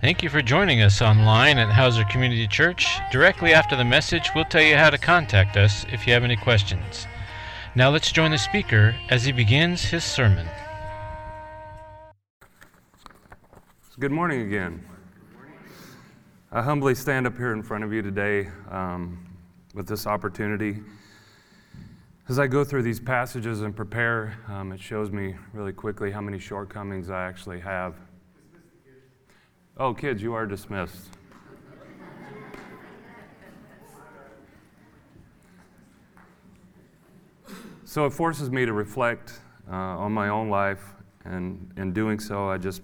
Thank you for joining us online at Hauser Community Church. Directly after the message, we'll tell you how to contact us if you have any questions. Now let's join the speaker as he begins his sermon. Good morning again. I humbly stand up here in front of you today with this opportunity. As I go through these passages and prepare, it shows me really quickly how many shortcomings I actually have. Oh, kids, you are dismissed. So it forces me to reflect on my own life, and in doing so, I just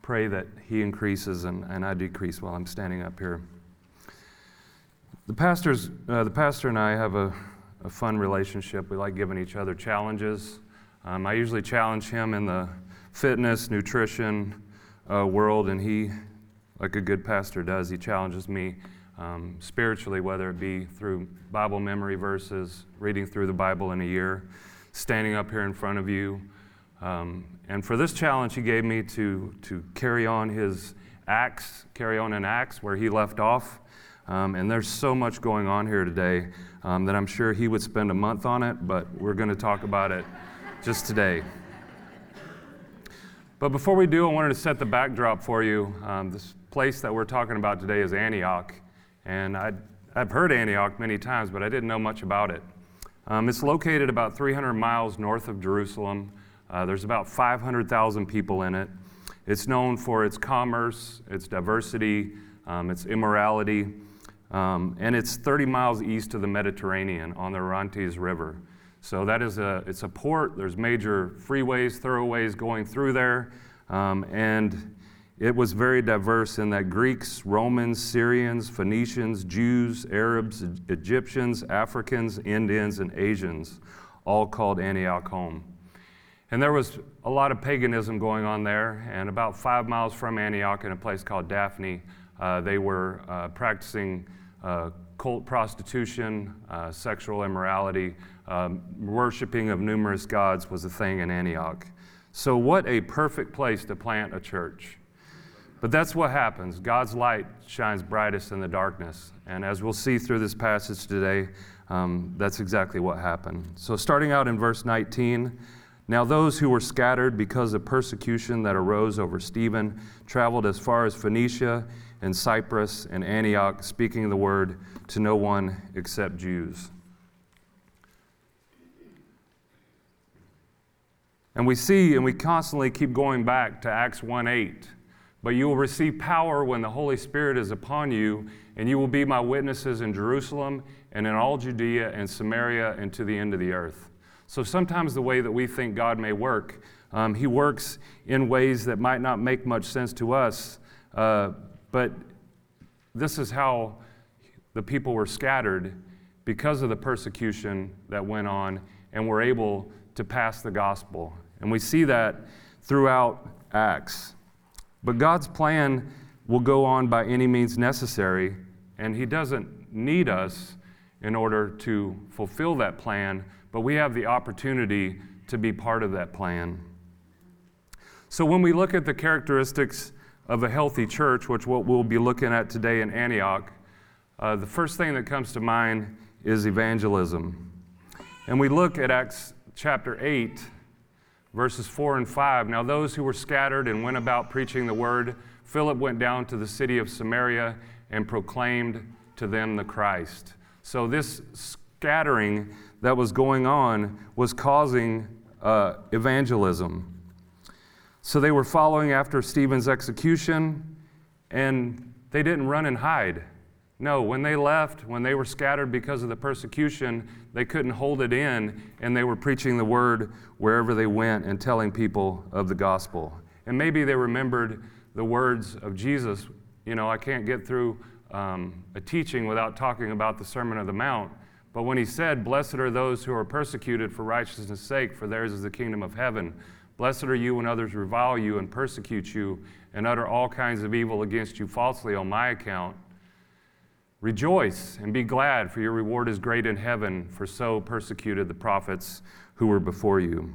pray that he increases and I decrease while I'm standing up here. The pastor and I have a fun relationship. We like giving each other challenges. I usually challenge him in the fitness, nutrition, world, and he, like a good pastor does, he challenges me spiritually, whether it be through Bible memory verses, reading through the Bible in a year, standing up here in front of you. And for this challenge, he gave me to carry on in Acts where he left off. And there's so much going on here today that I'm sure he would spend a month on it, but we're going to talk about it just today. But before we do, I wanted to set the backdrop for you. This place that we're talking about today is Antioch, and I've heard Antioch many times, but I didn't know much about it. It's located about 300 miles north of Jerusalem. There's about 500,000 people in it. It's known for its commerce, its diversity, its immorality, and it's 30 miles east of the Mediterranean on the Orontes River. So that is it's a port. There's major freeways, thoroughways going through there, and it was very diverse in that Greeks, Romans, Syrians, Phoenicians, Jews, Arabs, Egyptians, Africans, Indians, and Asians all called Antioch home. And there was a lot of paganism going on there, and about 5 miles from Antioch in a place called Daphne, they were practicing cult prostitution, sexual immorality. Worshipping of numerous gods was a thing in Antioch. So what a perfect place to plant a church. But that's what happens. God's light shines brightest in the darkness. And as we'll see through this passage today, that's exactly what happened. So starting out in verse 19, now those who were scattered because of persecution that arose over Stephen traveled as far as Phoenicia and Cyprus and Antioch, speaking the word to no one except Jews. And we see, and we constantly keep going back to Acts 1:8. But you will receive power when the Holy Spirit is upon you, and you will be my witnesses in Jerusalem and in all Judea and Samaria and to the end of the earth. So sometimes the way that we think God may work, he works in ways that might not make much sense to us, but this is how the people were scattered because of the persecution that went on and were able to pass the gospel. And we see that throughout Acts. But God's plan will go on by any means necessary, and he doesn't need us in order to fulfill that plan, but we have the opportunity to be part of that plan. So when we look at the characteristics of a healthy church, which what we'll be looking at today in Antioch, the first thing that comes to mind is evangelism. And we look at Acts chapter 8, verses 4 and 5. Now those who were scattered and went about preaching the word, Philip went down to the city of Samaria and proclaimed to them the Christ. So this scattering that was going on was causing evangelism. So they were following after Stephen's execution, and they didn't run and hide. No, when they left, when they were scattered because of the persecution, they couldn't hold it in, and they were preaching the word wherever they went and telling people of the gospel. And maybe they remembered the words of Jesus. You know, I can't get through a teaching without talking about the Sermon on the Mount. But when he said, "Blessed are those who are persecuted for righteousness' sake, for theirs is the kingdom of heaven. Blessed are you when others revile you and persecute you and utter all kinds of evil against you falsely on my account. Rejoice and be glad, for your reward is great in heaven, for so persecuted the prophets who were before you."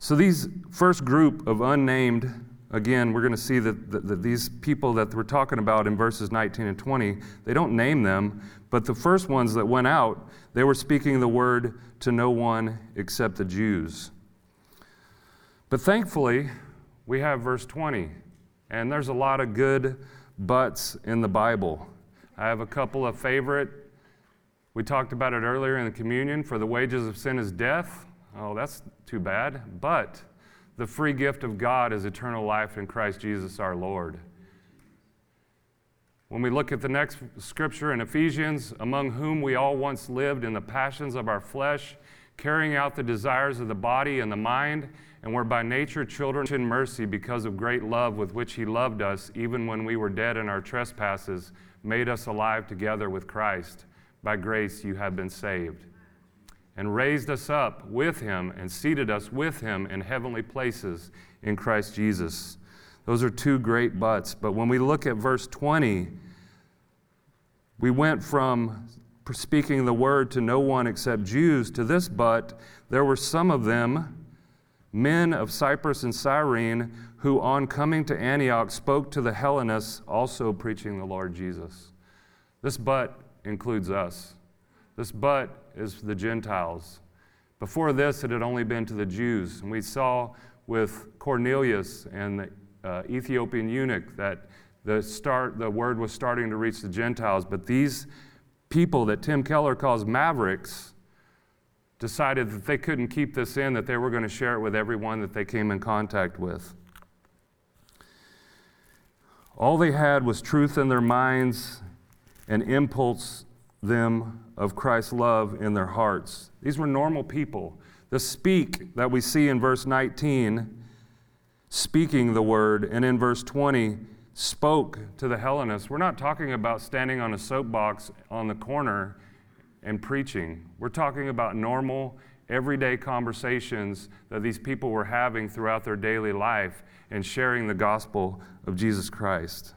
So these first group of unnamed again, we're going to see that these people that we're talking about in verses 19 and 20, they don't name them, but the first ones that went out, they were speaking the word to no one except the Jews. But thankfully, we have verse 20, and there's a lot of good buts in the Bible. I have a couple of favorite. We talked about it earlier in the communion, for the wages of sin is death. Oh, that's too bad. But the free gift of God is eternal life in Christ Jesus our Lord. When we look at the next scripture in Ephesians, among whom we all once lived in the passions of our flesh, carrying out the desires of the body and the mind, and were by nature children in mercy because of great love with which he loved us, even when we were dead in our trespasses, made us alive together with Christ. By grace you have been saved. And raised us up with him and seated us with him in heavenly places in Christ Jesus. Those are two great buts. But when we look at verse 20, we went from speaking the word to no one except Jews to this but, there were some of them, men of Cyprus and Cyrene, who on coming to Antioch spoke to the Hellenists, also preaching the Lord Jesus. This but includes us. This but is the Gentiles. Before this, it had only been to the Jews. And we saw with Cornelius and the Ethiopian eunuch that the word was starting to reach the Gentiles. But these people that Tim Keller calls mavericks decided that they couldn't keep this in, that they were going to share it with everyone that they came in contact with. All they had was truth in their minds and impulse them of Christ's love in their hearts. These were normal people. The speak that we see in verse 19, speaking the word, and in verse 20, spoke to the Hellenists. We're not talking about standing on a soapbox on the corner and preaching. We're talking about normal, everyday conversations that these people were having throughout their daily life and sharing the gospel of Jesus Christ.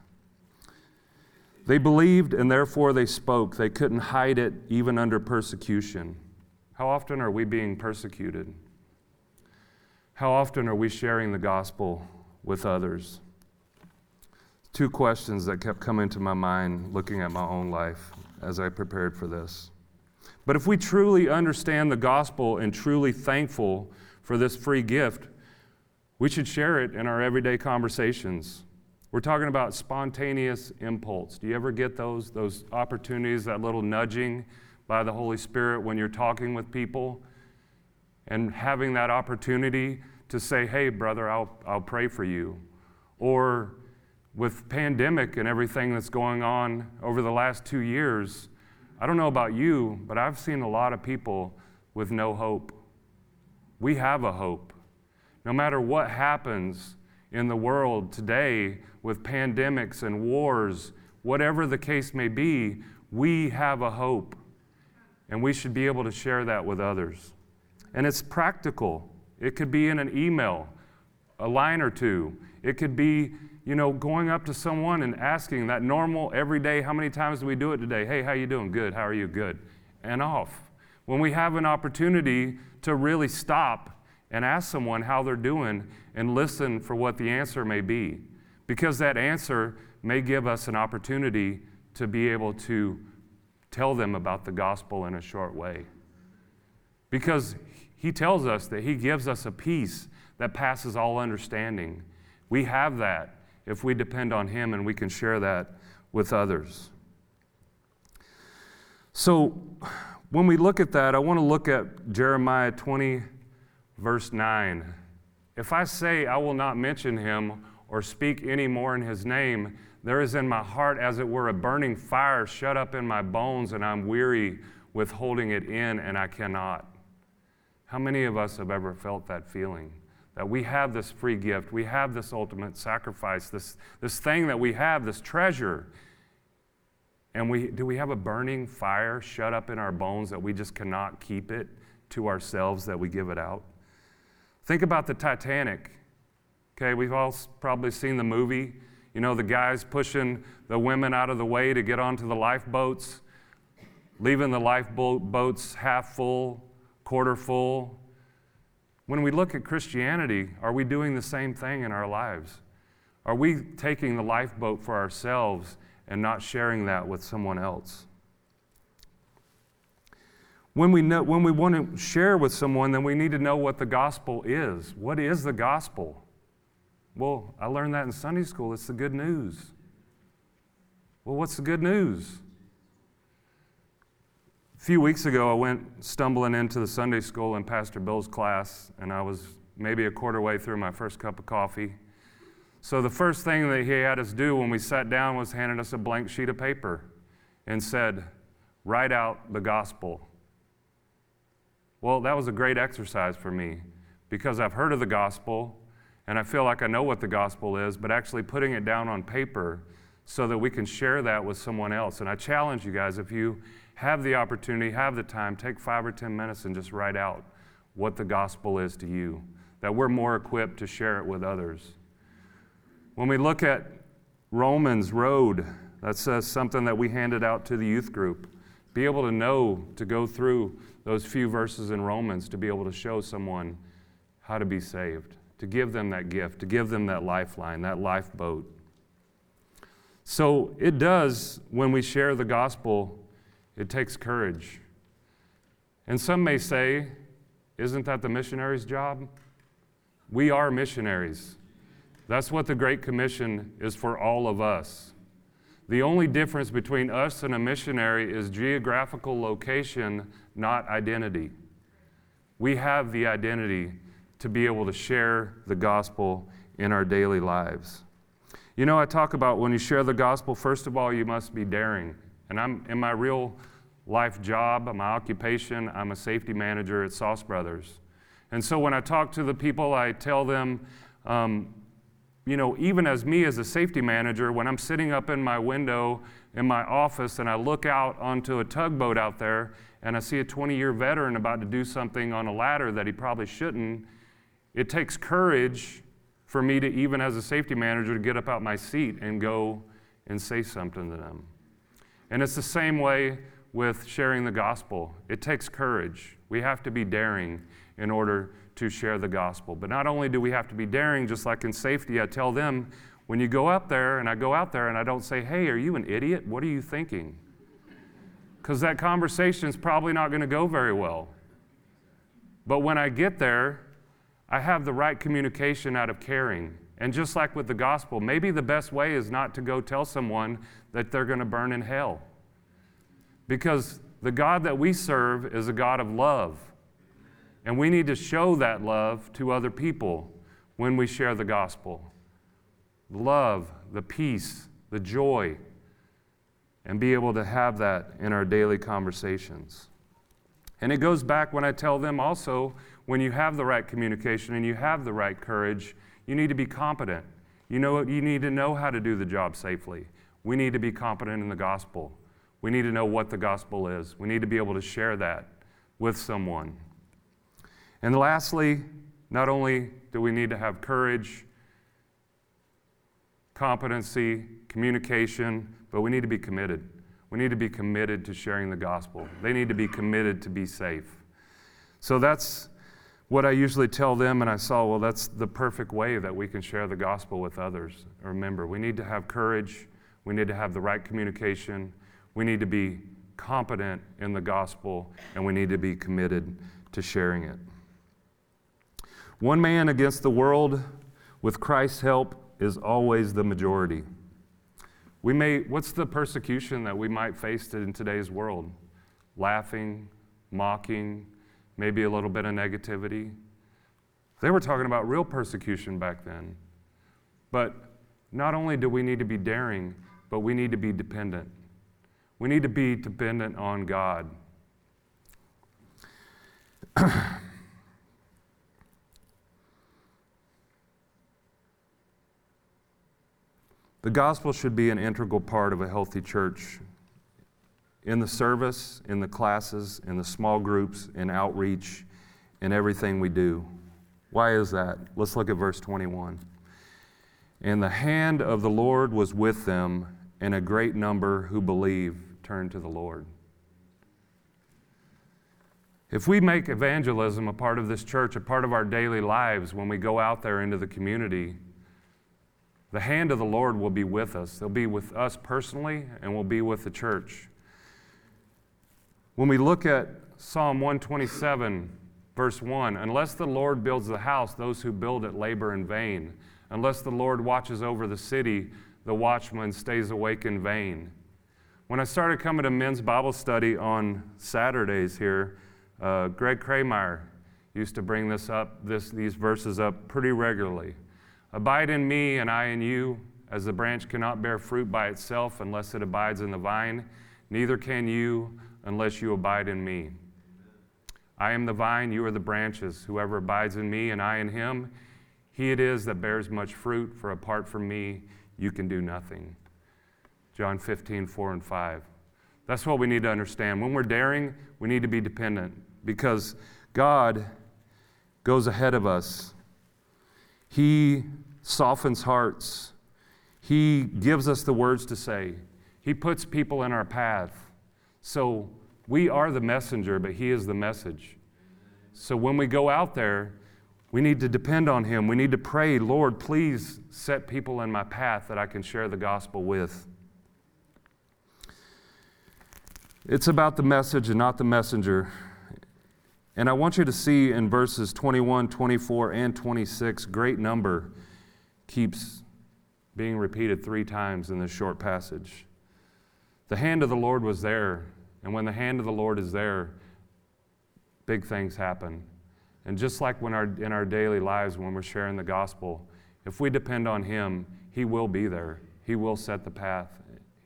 They believed, and therefore they spoke. They couldn't hide it, even under persecution. How often are we being persecuted? How often are we sharing the gospel with others? Two questions that kept coming to my mind looking at my own life as I prepared for this. But if we truly understand the gospel and truly thankful for this free gift, we should share it in our everyday conversations. We're talking about spontaneous impulse. Do you ever get those opportunities, that little nudging by the Holy Spirit when you're talking with people and having that opportunity to say, hey, brother, I'll pray for you. Or with pandemic and everything that's going on over the last 2 years, I don't know about you, but I've seen a lot of people with no hope. We have a hope. No matter what happens in the world today, with pandemics and wars, whatever the case may be, we have a hope, and we should be able to share that with others. And it's practical. It could be in an email, a line or two. It could be, going up to someone and asking that normal, everyday, how many times do we do it today? Hey, how you doing? Good. How are you? Good. And off. When we have an opportunity to really stop and ask someone how they're doing and listen for what the answer may be, because that answer may give us an opportunity to be able to tell them about the gospel in a short way. Because he tells us that he gives us a peace that passes all understanding. We have that if we depend on him, and we can share that with others. So when we look at that, I want to look at Jeremiah 20. Verse 9, if I say I will not mention him or speak any more in his name, there is in my heart as it were a burning fire shut up in my bones, and I'm weary with holding it in, and I cannot. How many of us have ever felt that feeling? That we have this free gift, we have this ultimate sacrifice, this thing that we have, this treasure, and do we have a burning fire shut up in our bones that we just cannot keep it to ourselves, that we give it out? Think about the Titanic. Okay, we've all probably seen the movie. The guys pushing the women out of the way to get onto the lifeboats, leaving the lifeboats half full, quarter full. When we look at Christianity, are we doing the same thing in our lives? Are we taking the lifeboat for ourselves and not sharing that with someone else? When we want to share with someone, then we need to know what the gospel is. What is the gospel? Well, I learned that in Sunday school. It's the good news. Well, what's the good news? A few weeks ago, I went stumbling into the Sunday school in Pastor Bill's class, and I was maybe a quarter way through my first cup of coffee. So the first thing that he had us do when we sat down was handed us a blank sheet of paper and said, "Write out the gospel." Well, that was a great exercise for me because I've heard of the gospel and I feel like I know what the gospel is, but actually putting it down on paper so that we can share that with someone else. And I challenge you guys, if you have the opportunity, have the time, take 5 or 10 minutes and just write out what the gospel is to you, that we're more equipped to share it with others. When we look at Romans Road, that says something that we handed out to the youth group. Be able to know, to go through those few verses in Romans to be able to show someone how to be saved, to give them that gift, to give them that lifeline, that lifeboat. So it does, when we share the gospel, it takes courage. And some may say, isn't that the missionary's job? We are missionaries. That's what the Great Commission is for all of us. The only difference between us and a missionary is geographical location, not identity. We have the identity to be able to share the gospel in our daily lives. You know, I talk about when you share the gospel, first of all, you must be daring. And I'm in my real life job, my occupation, I'm a safety manager at Sauce Brothers. And so when I talk to the people, I tell them, you know, even as me as a safety manager, when I'm sitting up in my window in my office and I look out onto a tugboat out there and I see a 20-year veteran about to do something on a ladder that he probably shouldn't, it takes courage for me to, even as a safety manager, to get up out my seat and go and say something to them. And it's the same way with sharing the gospel. It takes courage. We have to be daring in order to share the gospel. But not only do we have to be daring, just like in safety, I tell them, when you go up there, and I go out there and I don't say, hey, are you an idiot? What are you thinking? Because that conversation's probably not going to go very well. But when I get there, I have the right communication out of caring. And just like with the gospel, maybe the best way is not to go tell someone that they're going to burn in hell. Because the God that we serve is a God of love. And we need to show that love to other people when we share the gospel. The love, the peace, the joy, and be able to have that in our daily conversations. And it goes back when I tell them also, when you have the right communication and you have the right courage, you need to be competent. You need to know how to do the job safely. We need to be competent in the gospel. We need to know what the gospel is. We need to be able to share that with someone. And lastly, not only do we need to have courage, competency, communication, but we need to be committed. We need to be committed to sharing the gospel. They need to be committed to be safe. So that's what I usually tell them, and I saw, well, that's the perfect way that we can share the gospel with others. Remember, we need to have courage. We need to have the right communication. We need to be competent in the gospel, and we need to be committed to sharing it. One man against the world, with Christ's help, is always the majority. What's the persecution that we might face in today's world? Laughing, mocking, maybe a little bit of negativity. They were talking about real persecution back then. But not only do we need to be daring, but we need to be dependent. We need to be dependent on God. The gospel should be an integral part of a healthy church in the service, in the classes, in the small groups, in outreach, in everything we do. Why is that? Let's look at verse 21. And the hand of the Lord was with them, and a great number who believe turned to the Lord. If we make evangelism a part of this church, a part of our daily lives when we go out there into the community, The hand of the Lord will be with us. They'll be with us personally and will be with the church. When we look at Psalm 127, verse 1, unless the Lord builds the house, those who build it labor in vain. Unless the Lord watches over the city, the watchman stays awake in vain. When I started coming to men's Bible study on Saturdays here, Greg Kramer used to bring this up, these verses up pretty regularly. Abide in me and I in you, as the branch cannot bear fruit by itself unless it abides in the vine, neither can you unless you abide in me. I am the vine, you are the branches. Whoever abides in me and I in him, he it is that bears much fruit, for apart from me you can do nothing. John 15, 4 and 5. That's what we need to understand. When we're daring, we need to be dependent because God goes ahead of us. He softens hearts. He gives us the words to say. He puts people in our path. So we are the messenger, but he is the message. So when we go out there, we need to depend on him. We need to pray, Lord, please set people in my path that I can share the gospel with. It's about the message and not the messenger. And I want you to see in verses 21, 24, and 26, great number keeps being repeated three times in this short passage. The hand of the Lord was there, and when the hand of the Lord is there, big things happen. And just like in our daily lives when we're sharing the gospel, if we depend on him, he will be there. He will set the path.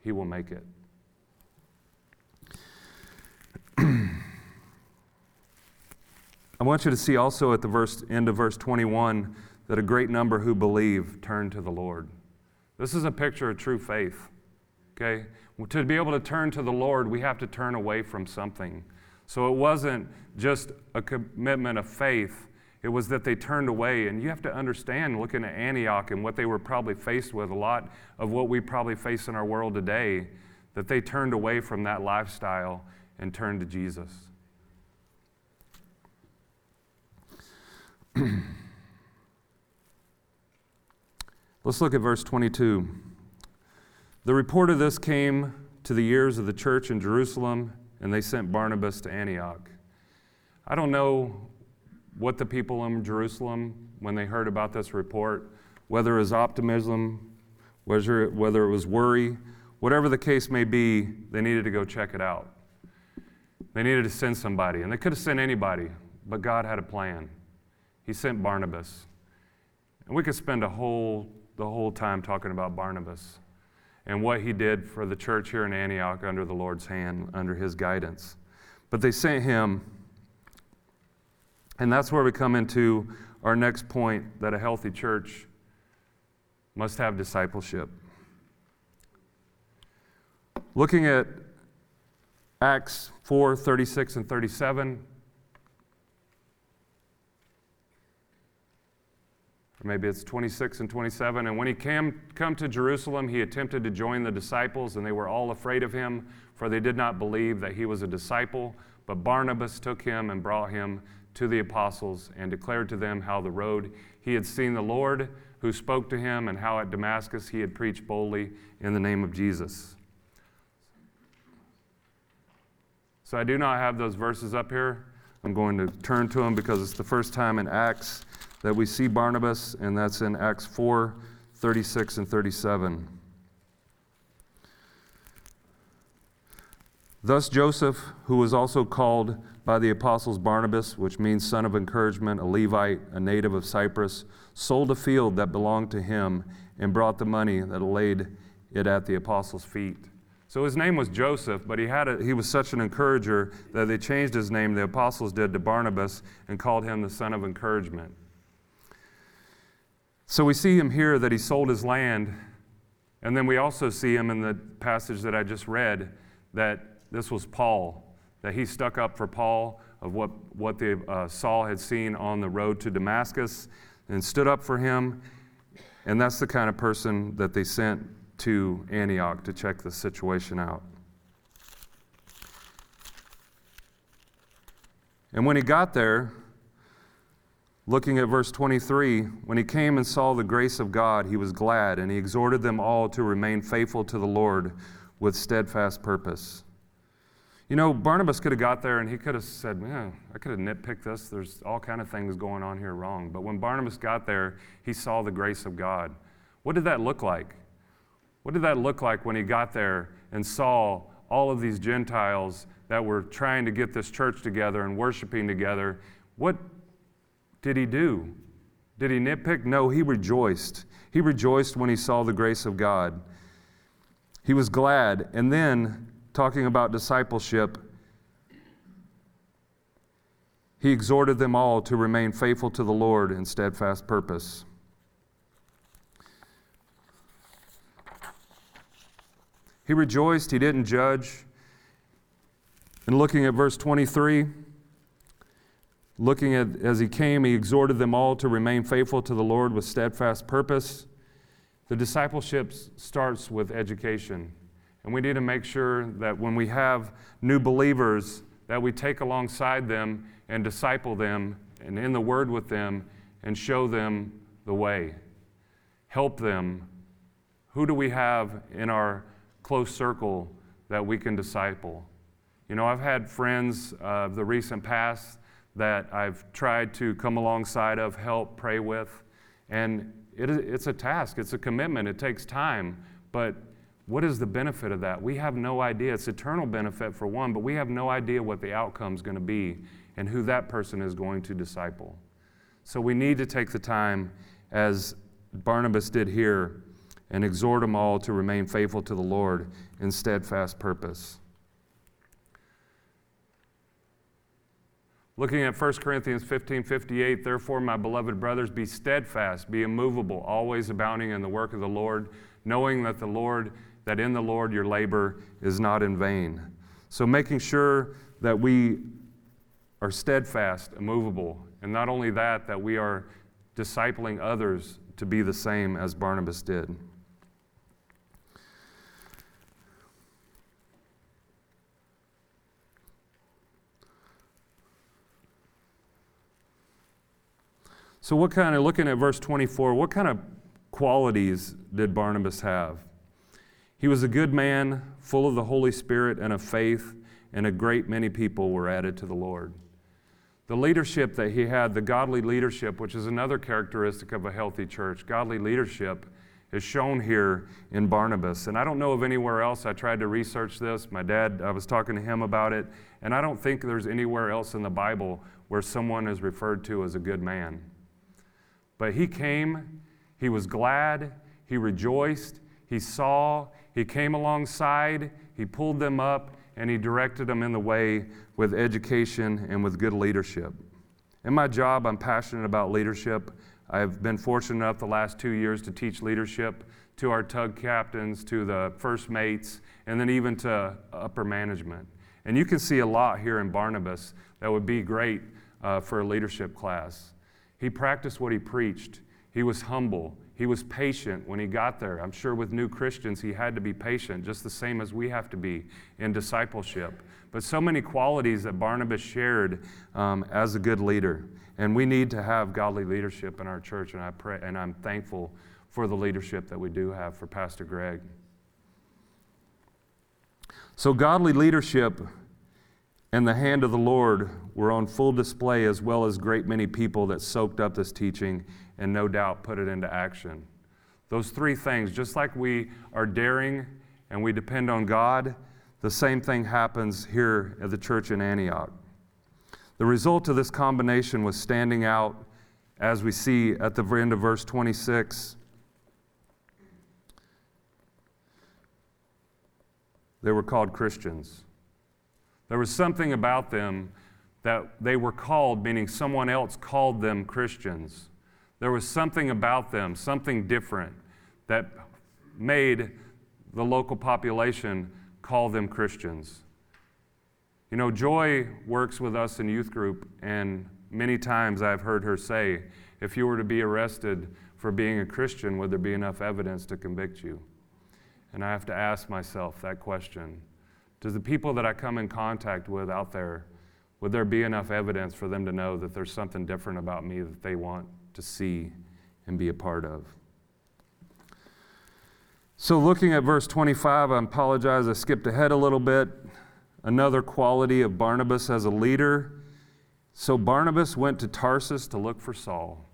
He will make it. I want you to see also at the end of verse 21 that a great number who believe turn to the Lord. This is a picture of true faith, okay? To be able to turn to the Lord, we have to turn away from something. So it wasn't just a commitment of faith. It was that they turned away. And you have to understand, looking at Antioch and what they were probably faced with, a lot of what we probably face in our world today, that they turned away from that lifestyle and turned to Jesus. Let's look at verse 22. The report of this came to the ears of the church in Jerusalem, and they sent Barnabas to Antioch. I don't know what the people in Jerusalem, when they heard about this report, whether it was optimism, whether it was worry, whatever the case may be, they needed to go check it out. They needed to send somebody, and they could have sent anybody, but God had a plan. He sent Barnabas. And we could spend the whole time talking about Barnabas and what he did for the church here in Antioch under the Lord's hand, under his guidance. But they sent him, and that's where we come into our next point, that a healthy church must have discipleship. Looking at Acts 4, 36 and 37, maybe it's 26 and 27. And when he come to Jerusalem, he attempted to join the disciples, and they were all afraid of him, for they did not believe that he was a disciple. But Barnabas took him and brought him to the apostles and declared to them how the road he had seen the Lord, who spoke to him, and how at Damascus he had preached boldly in the name of Jesus. So I do not have those verses up here. I'm going to turn to them because it's the first time in Acts that we see Barnabas, and that's in Acts 4, 36 and 37. Thus Joseph, who was also called by the apostles Barnabas, which means son of encouragement, a Levite, a native of Cyprus, sold a field that belonged to him and brought the money that laid it at the apostles' feet. So his name was Joseph, but he was such an encourager that they changed his name, the apostles did, to Barnabas and called him the son of encouragement. So we see him here that he sold his land, and then we also see him in the passage that I just read that this was Paul, that he stuck up for Paul of what Saul had seen on the road to Damascus and stood up for him, and that's the kind of person that they sent to Antioch to check the situation out. And when he got there, Looking at verse 23, when he came and saw the grace of God, he was glad, and he exhorted them all to remain faithful to the Lord with steadfast purpose. You know, Barnabas could have got there and he could have said, man, I could have nitpicked this. There's all kind of things going on here wrong. But when Barnabas got there, he saw the grace of God. What did that look like? What did that look like when he got there and saw all of these Gentiles that were trying to get this church together and worshiping together? What did he do? Did he nitpick? No, he rejoiced. He rejoiced when he saw the grace of God. He was glad. And then, talking about discipleship, he exhorted them all to remain faithful to the Lord in steadfast purpose. He rejoiced. He didn't judge. And looking at verse 23, looking at as he came, he exhorted them all to remain faithful to the Lord with steadfast purpose. The discipleship starts with education. And we need to make sure that when we have new believers, that we take alongside them and disciple them and in the Word with them and show them the way. Help them. Who do we have in our close circle that we can disciple? You know, I've had friends of the recent past that I've tried to come alongside of, help, pray with. And it's a task. It's a commitment. It takes time. But what is the benefit of that? We have no idea. It's eternal benefit for one, but we have no idea what the outcome's going to be and who that person is going to disciple. So we need to take the time, as Barnabas did here, and exhort them all to remain faithful to the Lord in steadfast purpose. Looking at 1 Corinthians 15:58, therefore, my beloved brothers, be steadfast, be immovable, always abounding in the work of the Lord, knowing that in the Lord your labor is not in vain. So making sure that we are steadfast, immovable, and not only that, that we are discipling others to be the same as Barnabas did. So looking at verse 24, what kind of qualities did Barnabas have? He was a good man, full of the Holy Spirit and of faith, and a great many people were added to the Lord. The leadership that he had, the godly leadership, which is another characteristic of a healthy church, godly leadership is shown here in Barnabas. And I don't know of anywhere else. I tried to research this. My dad, I was talking to him about it, and I don't think there's anywhere else in the Bible where someone is referred to as a good man. But he came, he was glad, he rejoiced, he saw, he came alongside, he pulled them up, and he directed them in the way with education and with good leadership. In my job, I'm passionate about leadership. I've been fortunate enough the last 2 years to teach leadership to our tug captains, to the first mates, and then even to upper management. And you can see a lot here in Barnabas that would be great for a leadership class. He practiced what he preached. He was humble. He was patient when he got there. I'm sure with new Christians, he had to be patient, just the same as we have to be in discipleship. But so many qualities that Barnabas shared as a good leader. And we need to have godly leadership in our church, and I pray, and I'm thankful for the leadership that we do have for Pastor Greg. So godly leadership and the hand of the Lord were on full display, as well as great many people that soaked up this teaching and no doubt put it into action. Those three things, just like we are daring and we depend on God, the same thing happens here at the church in Antioch. The result of this combination was standing out, as we see at the end of verse 26. They were called Christians. There was something about them that they were called, meaning someone else called them Christians. There was something about them, something different, that made the local population call them Christians. You know, Joy works with us in youth group, and many times I've heard her say, if you were to be arrested for being a Christian, would there be enough evidence to convict you? And I have to ask myself that question. Do the people that I come in contact with out there, Would there be enough evidence for them to know that there's something different about me that they want to see and be a part of? So looking at verse 25, I apologize, I skipped ahead a little bit. Another quality of Barnabas as a leader. So Barnabas went to Tarsus to look for Saul.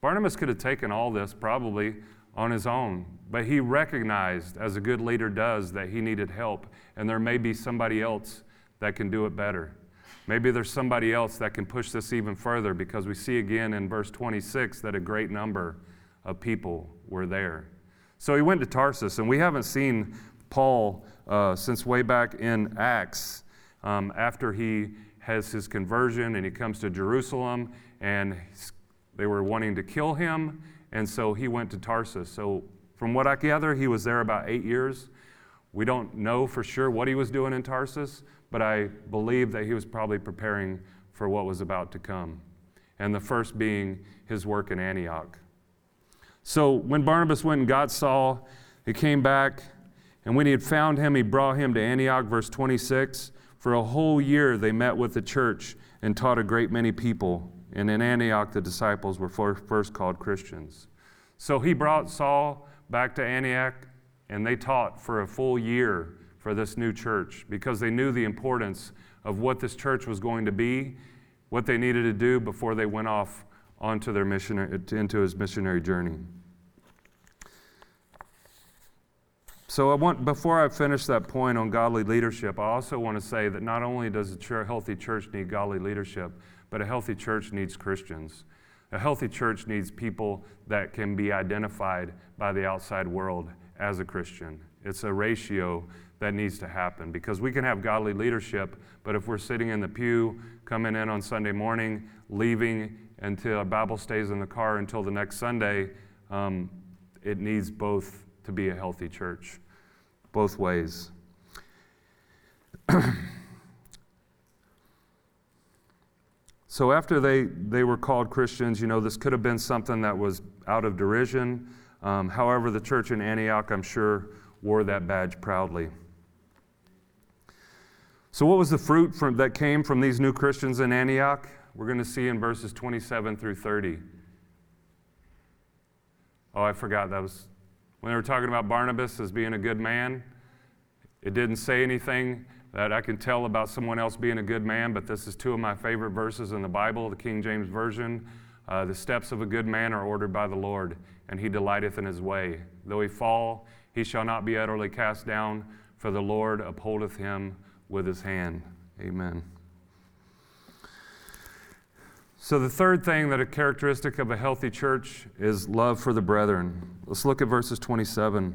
Barnabas could have taken all this probably on his own, but he recognized, as a good leader does, that he needed help, and there may be somebody else that can do it better. Maybe there's somebody else that can push this even further, because we see again in verse 26 that a great number of people were there. So he went to Tarsus, and we haven't seen Paul since way back in Acts, after he has his conversion and he comes to Jerusalem, and they were wanting to kill him, and so he went to Tarsus. So from what I gather, he was there about 8 years. We don't know for sure what he was doing in Tarsus, but I believe that he was probably preparing for what was about to come, and the first being his work in Antioch. So when Barnabas went and got Saul, he came back, and when he had found him, he brought him to Antioch, verse 26. For a whole year they met with the church and taught a great many people. And in Antioch, the disciples were first called Christians. So he brought Saul back to Antioch, and they taught for a full year for this new church, because they knew the importance of what this church was going to be, what they needed to do before they went off onto their into his missionary journey. So before I finish that point on godly leadership, I also want to say that not only does a healthy church need godly leadership, but a healthy church needs Christians. A healthy church needs people that can be identified by the outside world as a Christian. It's a ratio that needs to happen, because we can have godly leadership, but if we're sitting in the pew, coming in on Sunday morning, leaving until our Bible stays in the car until the next Sunday, it needs both to be a healthy church, both ways. So after they were called Christians, you know, this could have been something that was out of derision. However, the church in Antioch, I'm sure, wore that badge proudly. So what was the fruit that came from these new Christians in Antioch? We're going to see in verses 27 through 30. Oh, I forgot. That was when they were talking about Barnabas as being a good man. It didn't say anything that I can tell about someone else being a good man, but this is two of my favorite verses in the Bible, the King James Version. The steps of a good man are ordered by the Lord, and he delighteth in his way. Though he fall, he shall not be utterly cast down, for the Lord upholdeth him with his hand. Amen. So the third thing that a characteristic of a healthy church is love for the brethren. Let's look at verses 27.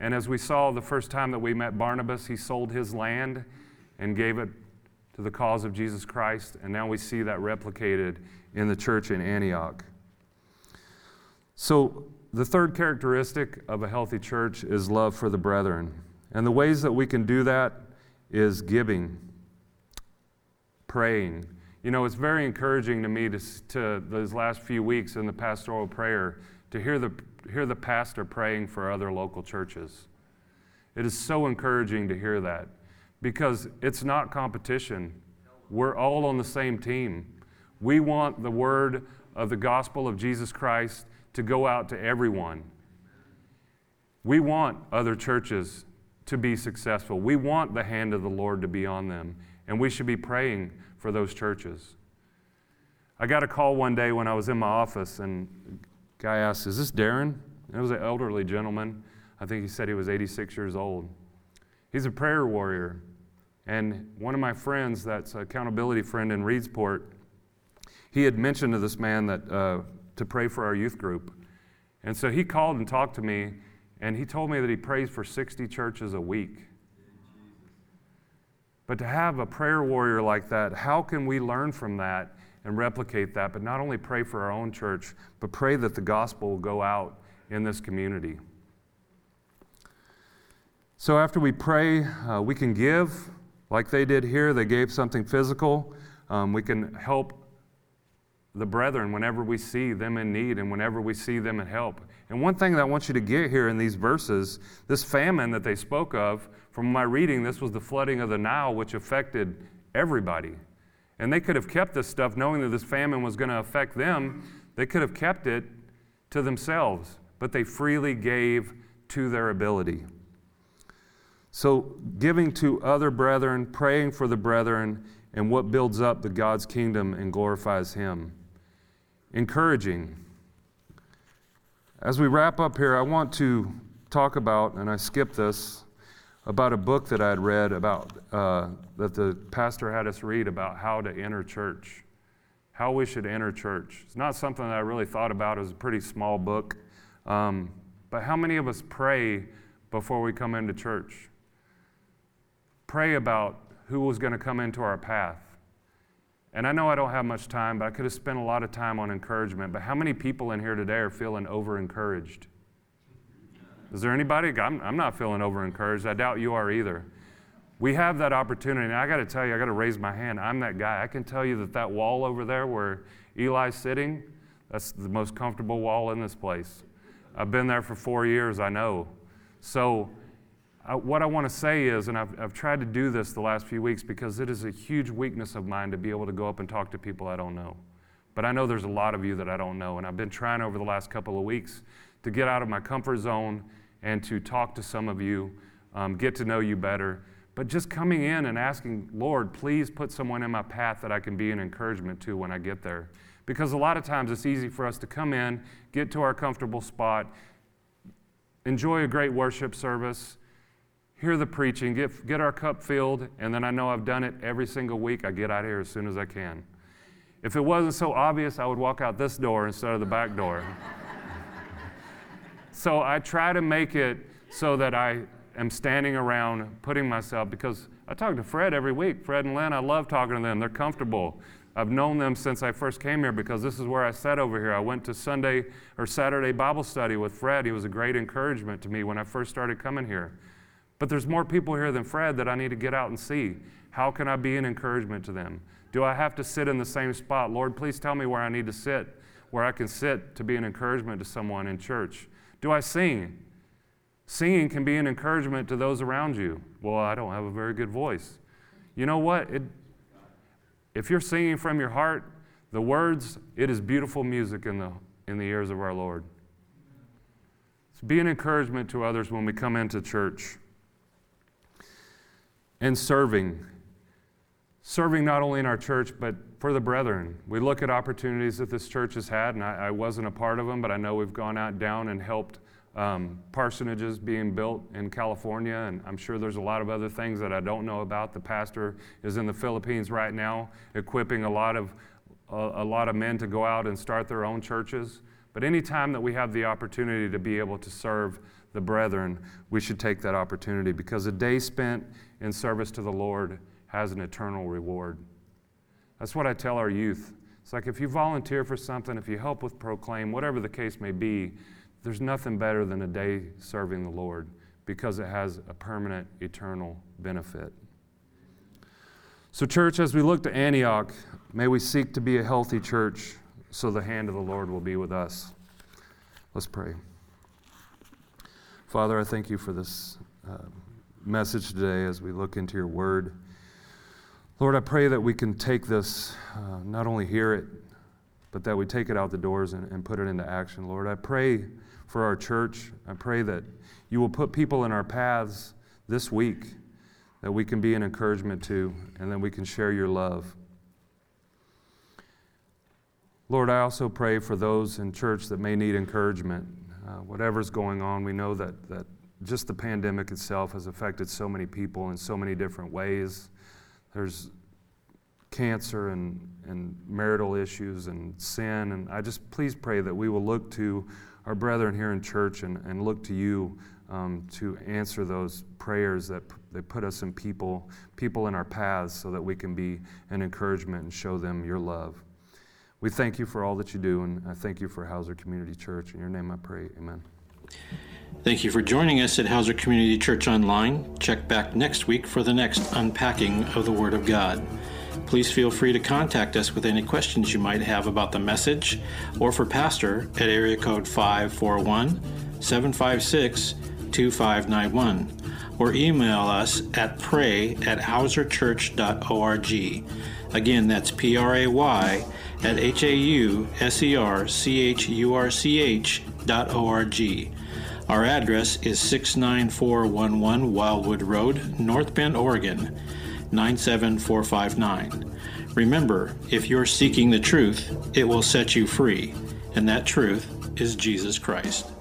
and as we saw the first time that we met Barnabas, he sold his land and gave it to the cause of Jesus Christ, and now we see that replicated in the church in Antioch. So the third characteristic of a healthy church is love for the brethren. And the ways that we can do that is giving, praying. You know, it's very encouraging to me to those last few weeks in the pastoral prayer to hear the pastor praying for other local churches. It is so encouraging to hear that, because it's not competition. We're all on the same team. We want the word of the gospel of Jesus Christ to go out to everyone. We want other churches to be successful. We want the hand of the Lord to be on them, and we should be praying for those churches. I got a call one day when I was in my office, and a guy asked, "Is this Darren?" And it was an elderly gentleman. I think he said he was 86 years old. He's a prayer warrior, and one of my friends that's an accountability friend in Reedsport, he had mentioned to this man that to pray for our youth group. And so he called and talked to me, and he told me that he prays for 60 churches a week. But to have a prayer warrior like that, how can we learn from that and replicate that, but not only pray for our own church, but pray that the gospel will go out in this community? So after we pray, we can give, like they did here. They gave something physical. We can help the brethren whenever we see them in need and whenever we see them in help. And one thing that I want you to get here in these verses, this famine that they spoke of, from my reading, this was the flooding of the Nile, which affected everybody. And they could have kept this stuff knowing that this famine was going to affect them. They could have kept it to themselves, but they freely gave to their ability. So giving to other brethren, praying for the brethren, and what builds up the God's kingdom and glorifies Him. Encouraging. As we wrap up here, I want to talk about, and I skipped this, about a book that I had read about, that the pastor had us read about how to enter church, how we should enter church. It's not something that I really thought about. It was a pretty small book. But how many of us pray before we come into church? Pray about who was going to come into our path. And I know I don't have much time, but I could have spent a lot of time on encouragement. But how many people in here today are feeling over-encouraged? Is there anybody? I'm not feeling over-encouraged. I doubt you are either. We have that opportunity. And I got to tell you, I got to raise my hand. I'm that guy. I can tell you that wall over there where Eli's sitting, that's the most comfortable wall in this place. I've been there for 4 years, I know. So what I want to say is, and I've tried to do this the last few weeks because it is a huge weakness of mine to be able to go up and talk to people I don't know. But I know there's a lot of you that I don't know. And I've been trying over the last couple of weeks to get out of my comfort zone and to talk to some of you, get to know you better. But just coming in and asking, Lord, please put someone in my path that I can be an encouragement to when I get there. Because a lot of times it's easy for us to come in, get to our comfortable spot, enjoy a great worship service, hear the preaching, get our cup filled, and then I know I've done it every single week. I get out of here as soon as I can. If it wasn't so obvious, I would walk out this door instead of the back door. So I try to make it so that I am standing around putting myself, because I talk to Fred every week. Fred and Lynn, I love talking to them. They're comfortable. I've known them since I first came here because this is where I sat over here. I went to Saturday Bible study with Fred. He was a great encouragement to me when I first started coming here. But there's more people here than Fred that I need to get out and see. How can I be an encouragement to them? Do I have to sit in the same spot? Lord, please tell me where I need to sit, where I can sit to be an encouragement to someone in church. Do I sing? Singing can be an encouragement to those around you. Well, I don't have a very good voice. You know what? If you're singing from your heart, the words, it is beautiful music in the ears of our Lord. So be an encouragement to others when we come into church. And serving. Serving not only in our church, but for the brethren. We look at opportunities that this church has had, and I wasn't a part of them, but I know we've gone out down and helped parsonages being built in California, and I'm sure there's a lot of other things that I don't know about. The pastor is in the Philippines right now, equipping a lot of men to go out and start their own churches. But any time that we have the opportunity to be able to serve the brethren, we should take that opportunity, because a day spent in service to the Lord has an eternal reward. That's what I tell our youth. It's like if you volunteer for something, if you help with Proclaim, whatever the case may be, there's nothing better than a day serving the Lord, because it has a permanent, eternal benefit. So church, as we look to Antioch, may we seek to be a healthy church so the hand of the Lord will be with us. Let's pray. Father, I thank you for this message today as we look into your word. Lord, I pray that we can take this, not only hear it, but that we take it out the doors and put it into action. Lord, I pray for our church. I pray that you will put people in our paths this week that we can be an encouragement to, and that we can share your love. Lord, I also pray for those in church that may need encouragement. Whatever's going on, we know that just the pandemic itself has affected so many people in so many different ways. There's cancer and marital issues and sin. And I just please pray that we will look to our brethren here in church and look to you to answer those prayers that they put us in people in our paths so that we can be an encouragement and show them your love. We thank you for all that you do, and I thank you for Hauser Community Church. In your name I pray, amen. Thank you for joining us at Hauser Community Church Online. Check back next week for the next Unpacking of the Word of God. Please feel free to contact us with any questions you might have about the message or for Pastor at area code 541-756-2591 or email us at pray@hauserchurch.org. Again, that's pray@hauserchurch.org. Our address is 69411 Wildwood Road, North Bend, Oregon, 97459. Remember, if you're seeking the truth, it will set you free, and that truth is Jesus Christ.